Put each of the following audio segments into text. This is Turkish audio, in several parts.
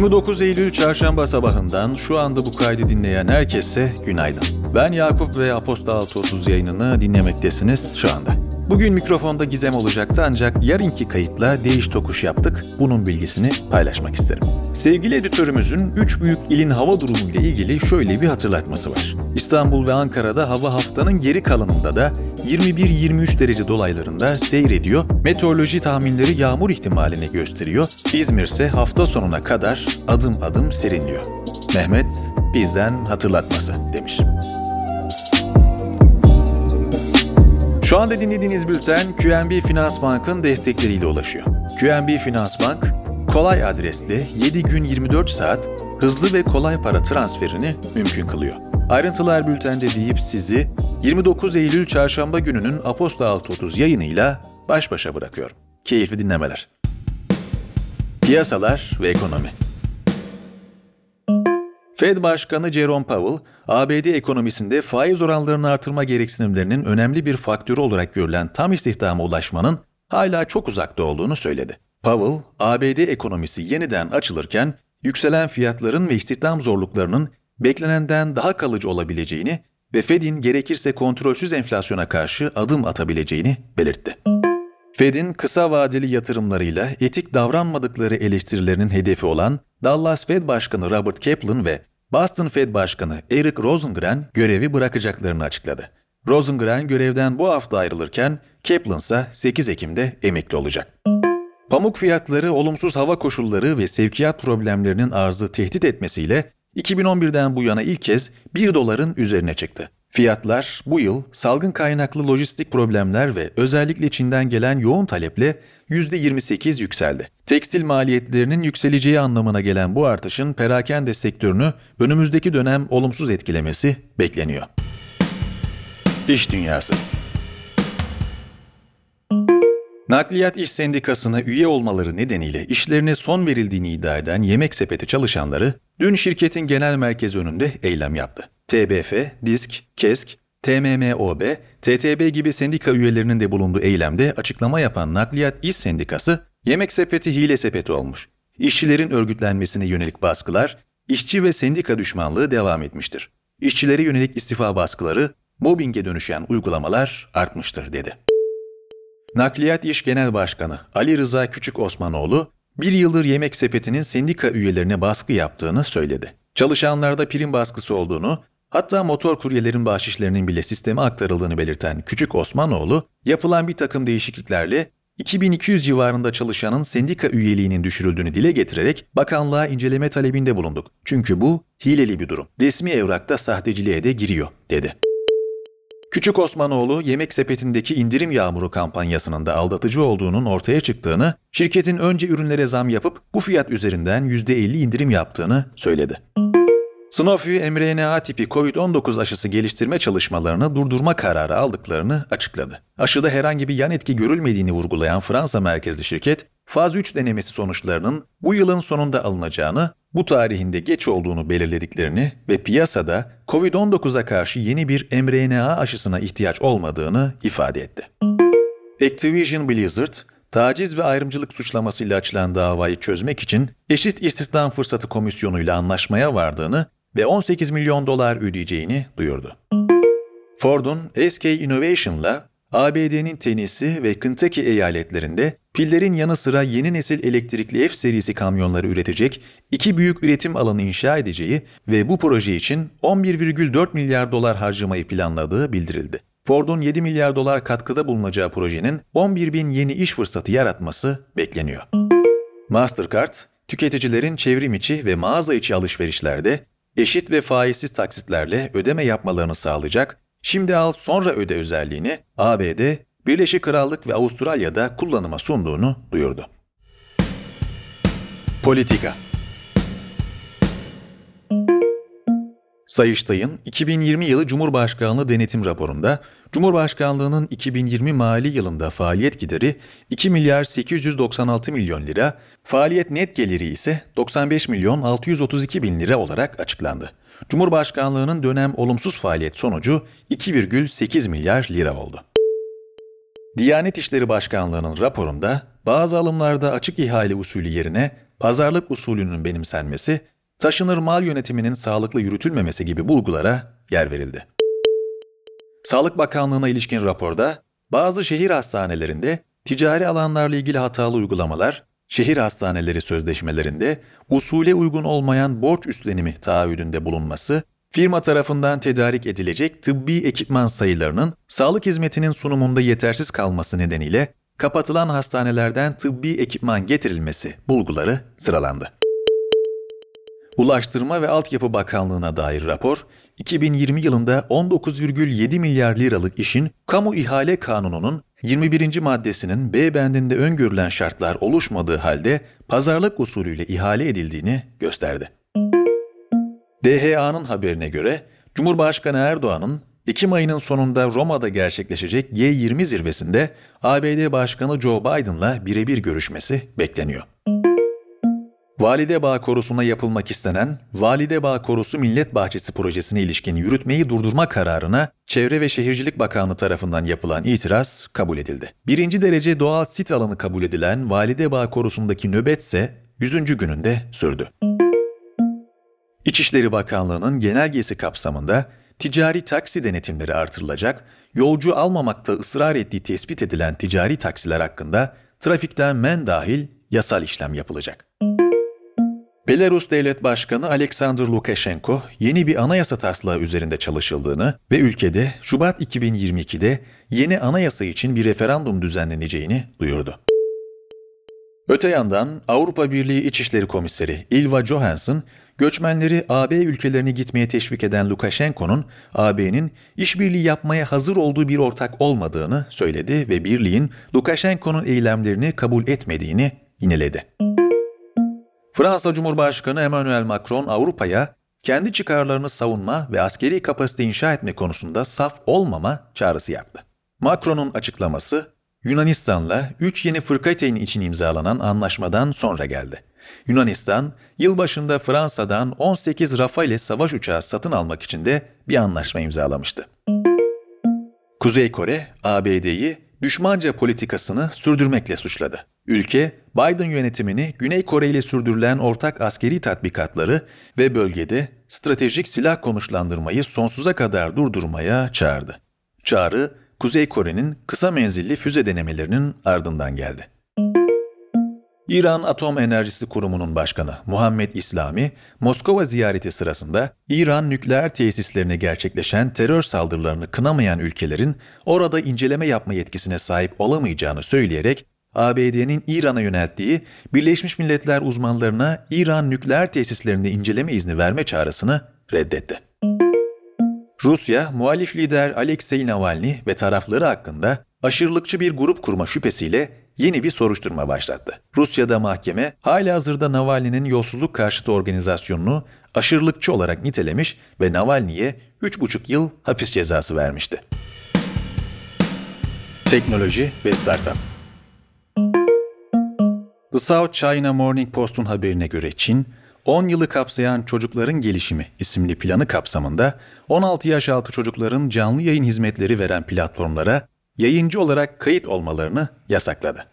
29 Eylül çarşamba sabahından şu anda bu kaydı dinleyen herkese günaydın. Ben Yakup ve Aposta 6.30 yayınını dinlemektesiniz şu anda. Bugün mikrofonda Gizem olacaktı ancak yarınki kayıtla değiş tokuş yaptık. Bunun bilgisini paylaşmak isterim. Sevgili editörümüzün 3 büyük ilin hava durumu ile ilgili şöyle bir hatırlatması var. İstanbul ve Ankara'da hava haftanın geri kalanında da 21-23 derece dolaylarında seyrediyor. Meteoroloji tahminleri yağmur ihtimalini gösteriyor. İzmir ise hafta sonuna kadar adım adım serinliyor. Mehmet bizden hatırlatması demiş. Şu anda dinlediğiniz bülten QNB Finans Bank'ın destekleriyle ulaşıyor. QNB Finans Bank, kolay adresli 7 gün 24 saat hızlı ve kolay para transferini mümkün kılıyor. Ayrıntılar bültende deyip sizi 29 Eylül çarşamba gününün Aposta 6.30 yayınıyla baş başa bırakıyorum. Keyifli dinlemeler. Piyasalar ve ekonomi. Fed Başkanı Jerome Powell, ABD ekonomisinde faiz oranlarını artırma gereksinimlerinin önemli bir faktörü olarak görülen tam istihdama ulaşmanın hala çok uzakta olduğunu söyledi. Powell, ABD ekonomisi yeniden açılırken yükselen fiyatların ve istihdam zorluklarının beklenenden daha kalıcı olabileceğini ve Fed'in gerekirse kontrolsüz enflasyona karşı adım atabileceğini belirtti. Fed'in kısa vadeli yatırımlarıyla etik davranmadıkları eleştirilerinin hedefi olan Dallas Fed Başkanı Robert Kaplan ve Boston Fed Başkanı Eric Rosengren görevi bırakacaklarını açıkladı. Rosengren görevden bu hafta ayrılırken Kaplan ise 8 Ekim'de emekli olacak. Pamuk fiyatları olumsuz hava koşulları ve sevkiyat problemlerinin arzı tehdit etmesiyle 2011'den bu yana ilk kez 1 doların üzerine çıktı. Fiyatlar bu yıl salgın kaynaklı lojistik problemler ve özellikle Çin'den gelen yoğun taleple %28 yükseldi. Tekstil maliyetlerinin yükseleceği anlamına gelen bu artışın perakende sektörünü önümüzdeki dönem olumsuz etkilemesi bekleniyor. İş Dünyası. Nakliyat İş Sendikası'na üye olmaları nedeniyle işlerine son verildiğini iddia eden yemek sepeti çalışanları dün şirketin genel merkezi önünde eylem yaptı. TBF, DİSK, KESK, TMMOB, TTB gibi sendika üyelerinin de bulunduğu eylemde açıklama yapan Nakliyat İş Sendikası, yemek sepeti hile sepeti olmuş. İşçilerin örgütlenmesine yönelik baskılar, işçi ve sendika düşmanlığı devam etmiştir. İşçilere yönelik istifa baskıları, mobbinge dönüşen uygulamalar artmıştır dedi. Nakliyat İş Genel Başkanı Ali Rıza Küçük Osmanoğlu, bir yıldır yemek sepetinin sendika üyelerine baskı yaptığını söyledi. Çalışanlarda prim baskısı olduğunu, hatta motor kuryelerin bahşişlerinin bile sisteme aktarıldığını belirten Küçük Osmanoğlu, yapılan bir takım değişikliklerle 2200 civarında çalışanın sendika üyeliğinin düşürüldüğünü dile getirerek bakanlığa inceleme talebinde bulunduk. Çünkü bu hileli bir durum. Resmi evrakta sahteciliğe de giriyor, dedi. Küçük Osmanoğlu, yemek sepetindeki indirim yağmuru kampanyasının da aldatıcı olduğunun ortaya çıktığını, şirketin önce ürünlere zam yapıp bu fiyat üzerinden %50 indirim yaptığını söyledi. Sanofi, mRNA tipi COVID-19 aşısı geliştirme çalışmalarını durdurma kararı aldıklarını açıkladı. Aşıda herhangi bir yan etki görülmediğini vurgulayan Fransa merkezli şirket, faz 3 denemesi sonuçlarının bu yılın sonunda alınacağını, bu tarihinde geç olduğunu belirlediklerini ve piyasada COVID-19'a karşı yeni bir mRNA aşısına ihtiyaç olmadığını ifade etti. Activision Blizzard, taciz ve ayrımcılık suçlamasıyla açılan davayı çözmek için eşit istihdam fırsatı komisyonuyla anlaşmaya vardığını ve $18 milyon ödeyeceğini duyurdu. Ford'un SK Innovation'la ABD'nin Tennessee ve Kentucky eyaletlerinde pillerin yanı sıra yeni nesil elektrikli F serisi kamyonları üretecek 2 büyük üretim alanı inşa edeceği ve bu proje için $11,4 milyar harcamayı planladığı bildirildi. Ford'un $7 milyar katkıda bulunacağı projenin 11.000 yeni iş fırsatı yaratması bekleniyor. Mastercard, tüketicilerin çevrim içi ve mağaza içi alışverişlerde eşit ve faizsiz taksitlerle ödeme yapmalarını sağlayacak "Şimdi al sonra öde" özelliğini ABD, Birleşik Krallık ve Avustralya'da kullanıma sunduğunu duyurdu. Politika. Sayıştay'ın 2020 yılı Cumhurbaşkanlığı denetim raporunda Cumhurbaşkanlığının 2020 mali yılında faaliyet gideri $2.896 milyon, faaliyet net geliri ise $95.632.000 olarak açıklandı. Cumhurbaşkanlığının dönem olumsuz faaliyet sonucu $2,8 milyar oldu. Diyanet İşleri Başkanlığı'nın raporunda bazı alımlarda açık ihale usulü yerine pazarlık usulünün benimsenmesi, taşınır mal yönetiminin sağlıklı yürütülmemesi gibi bulgulara yer verildi. Sağlık Bakanlığı'na ilişkin raporda, bazı şehir hastanelerinde ticari alanlarla ilgili hatalı uygulamalar, şehir hastaneleri sözleşmelerinde usule uygun olmayan borç üstlenimi taahhüdünde bulunması, firma tarafından tedarik edilecek tıbbi ekipman sayılarının sağlık hizmetinin sunumunda yetersiz kalması nedeniyle kapatılan hastanelerden tıbbi ekipman getirilmesi bulguları sıralandı. Ulaştırma ve Altyapı Bakanlığı'na dair rapor, 2020 yılında 19,7 milyar liralık işin Kamu İhale Kanunu'nun 21. maddesinin B bendinde öngörülen şartlar oluşmadığı halde pazarlık usulüyle ihale edildiğini gösterdi. DHA'nın haberine göre, Cumhurbaşkanı Erdoğan'ın Ekim ayının sonunda Roma'da gerçekleşecek G20 zirvesinde ABD Başkanı Joe Biden'la birebir görüşmesi bekleniyor. Validebağ Korusu'na yapılmak istenen Validebağ Korusu Millet Bahçesi projesine ilişkin yürütmeyi durdurma kararına Çevre ve Şehircilik Bakanlığı tarafından yapılan itiraz kabul edildi. Birinci derece doğal sit alanı kabul edilen Validebağ Korusu'ndaki nöbetse 100. gününde sürdü. İçişleri Bakanlığı'nın genelgesi kapsamında ticari taksi denetimleri artırılacak, yolcu almamakta ısrar ettiği tespit edilen ticari taksiler hakkında trafikten men dahil yasal işlem yapılacak. Belarus Devlet Başkanı Alexander Lukashenko, yeni bir anayasa taslağı üzerinde çalışıldığını ve ülkede Şubat 2022'de yeni anayasa için bir referandum düzenleneceğini duyurdu. Öte yandan Avrupa Birliği İçişleri Komiseri Ilva Johansson, göçmenleri AB ülkelerine gitmeye teşvik eden Lukashenko'nun AB'nin işbirliği yapmaya hazır olduğu bir ortak olmadığını söyledi ve birliğin Lukashenko'nun eylemlerini kabul etmediğini yineledi. Fransa Cumhurbaşkanı Emmanuel Macron, Avrupa'ya kendi çıkarlarını savunma ve askeri kapasite inşa etme konusunda saf olmama çağrısı yaptı. Macron'un açıklaması, Yunanistan'la 3 yeni fırkateyn için imzalanan anlaşmadan sonra geldi. Yunanistan, yılbaşında Fransa'dan 18 Rafale savaş uçağı satın almak için de bir anlaşma imzalamıştı. Kuzey Kore, ABD'yi düşmanca politikasını sürdürmekle suçladı. Ülke, Biden yönetimini Güney Kore ile sürdürülen ortak askeri tatbikatları ve bölgede stratejik silah konuşlandırmayı sonsuza kadar durdurmaya çağırdı. Çağrı, Kuzey Kore'nin kısa menzilli füze denemelerinin ardından geldi. İran Atom Enerjisi Kurumu'nun başkanı Muhammed İslami, Moskova ziyareti sırasında İran nükleer tesislerine gerçekleşen terör saldırılarını kınamayan ülkelerin orada inceleme yapma yetkisine sahip olamayacağını söyleyerek, ABD'nin İran'a yönelttiği Birleşmiş Milletler uzmanlarına İran nükleer tesislerinde inceleme izni verme çağrısını reddetti. Rusya, muhalif lider Alexei Navalny ve tarafları hakkında aşırılıkçı bir grup kurma şüphesiyle yeni bir soruşturma başlattı. Rusya'da mahkeme, halihazırda Navalny'nin yolsuzluk karşıtı organizasyonunu aşırılıkçı olarak nitelemiş ve Navalny'ye 3,5 yıl hapis cezası vermişti. Teknoloji ve Startup. The South China Morning Post'un haberine göre Çin, 10 yılı kapsayan Çocukların Gelişimi isimli planı kapsamında 16 yaş altı çocukların canlı yayın hizmetleri veren platformlara yayıncı olarak kayıt olmalarını yasakladı.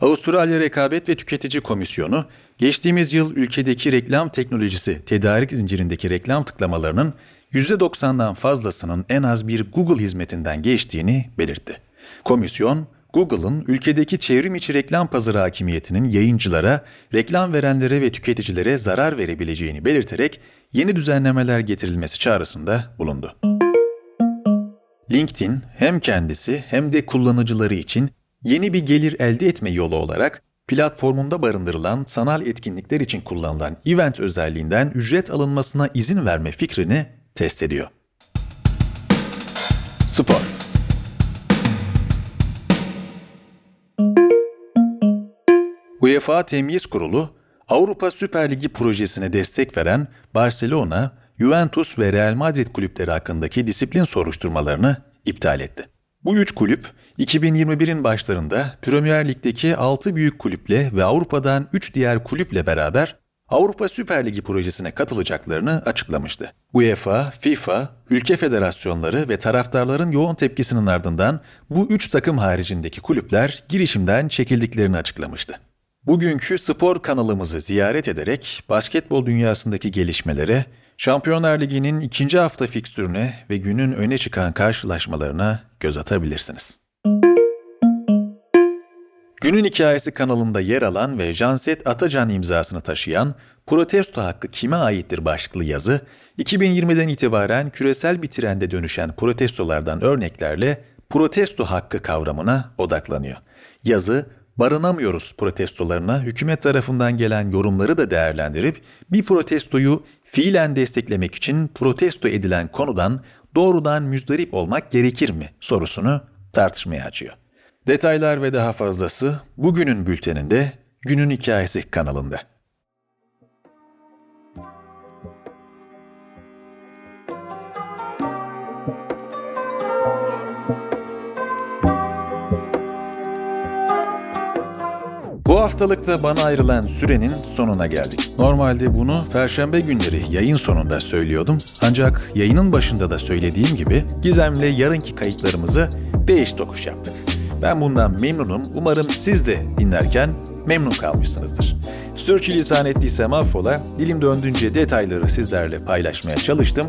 Avustralya Rekabet ve Tüketici Komisyonu, geçtiğimiz yıl ülkedeki reklam teknolojisi tedarik zincirindeki reklam tıklamalarının %90'dan fazlasının en az bir Google hizmetinden geçtiğini belirtti. Komisyon, Google'ın ülkedeki çevrim içi reklam pazarı hakimiyetinin yayıncılara, reklam verenlere ve tüketicilere zarar verebileceğini belirterek yeni düzenlemeler getirilmesi çağrısında bulundu. LinkedIn hem kendisi hem de kullanıcıları için yeni bir gelir elde etme yolu olarak platformunda barındırılan sanal etkinlikler için kullanılan event özelliğinden ücret alınmasına izin verme fikrini test ediyor. Spor. UEFA Temyiz Kurulu, Avrupa Süper Ligi projesine destek veren Barcelona, Juventus ve Real Madrid kulüpleri hakkındaki disiplin soruşturmalarını iptal etti. Bu üç kulüp, 2021'in başlarında Premier Lig'deki 6 büyük kulüple ve Avrupa'dan 3 diğer kulüple beraber Avrupa Süper Ligi projesine katılacaklarını açıklamıştı. UEFA, FIFA, ülke federasyonları ve taraftarların yoğun tepkisinin ardından bu üç takım haricindeki kulüpler girişimden çekildiklerini açıklamıştı. Bugünkü spor kanalımızı ziyaret ederek basketbol dünyasındaki gelişmelere, Şampiyonlar Ligi'nin 2. hafta fikstürüne ve günün öne çıkan karşılaşmalarına göz atabilirsiniz. Günün Hikayesi kanalında yer alan ve Janset Atacan imzasını taşıyan "Protesto hakkı kime aittir?" başlıklı yazı, 2020'den itibaren küresel bir trende dönüşen protestolardan örneklerle protesto hakkı kavramına odaklanıyor. Yazı, barınamıyoruz protestolarına hükümet tarafından gelen yorumları da değerlendirip bir protestoyu fiilen desteklemek için protesto edilen konudan doğrudan müzdarip olmak gerekir mi sorusunu tartışmaya açıyor. Detaylar ve daha fazlası bugünün bülteninde, Günün Hikayesi kanalında. Bu haftalıkta bana ayrılan sürenin sonuna geldik. Normalde bunu perşembe günleri yayın sonunda söylüyordum. Ancak yayının başında da söylediğim gibi Gizem'le yarınki kayıtlarımızı değiş tokuş yaptık. Ben bundan memnunum. Umarım siz de dinlerken memnun kalmışsınızdır. Sürçülisan ettiysem affola, dilim döndüğünce detayları sizlerle paylaşmaya çalıştım.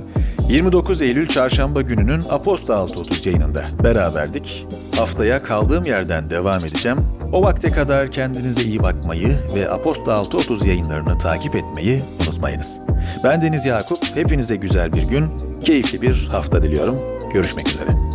29 Eylül Çarşamba gününün Aposta 6.30 yayınında beraberdik. Haftaya kaldığım yerden devam edeceğim. O vakte kadar kendinize iyi bakmayı ve Aposta 6.30 yayınlarını takip etmeyi unutmayınız. Ben Deniz Yakup, hepinize güzel bir gün, keyifli bir hafta diliyorum. Görüşmek üzere.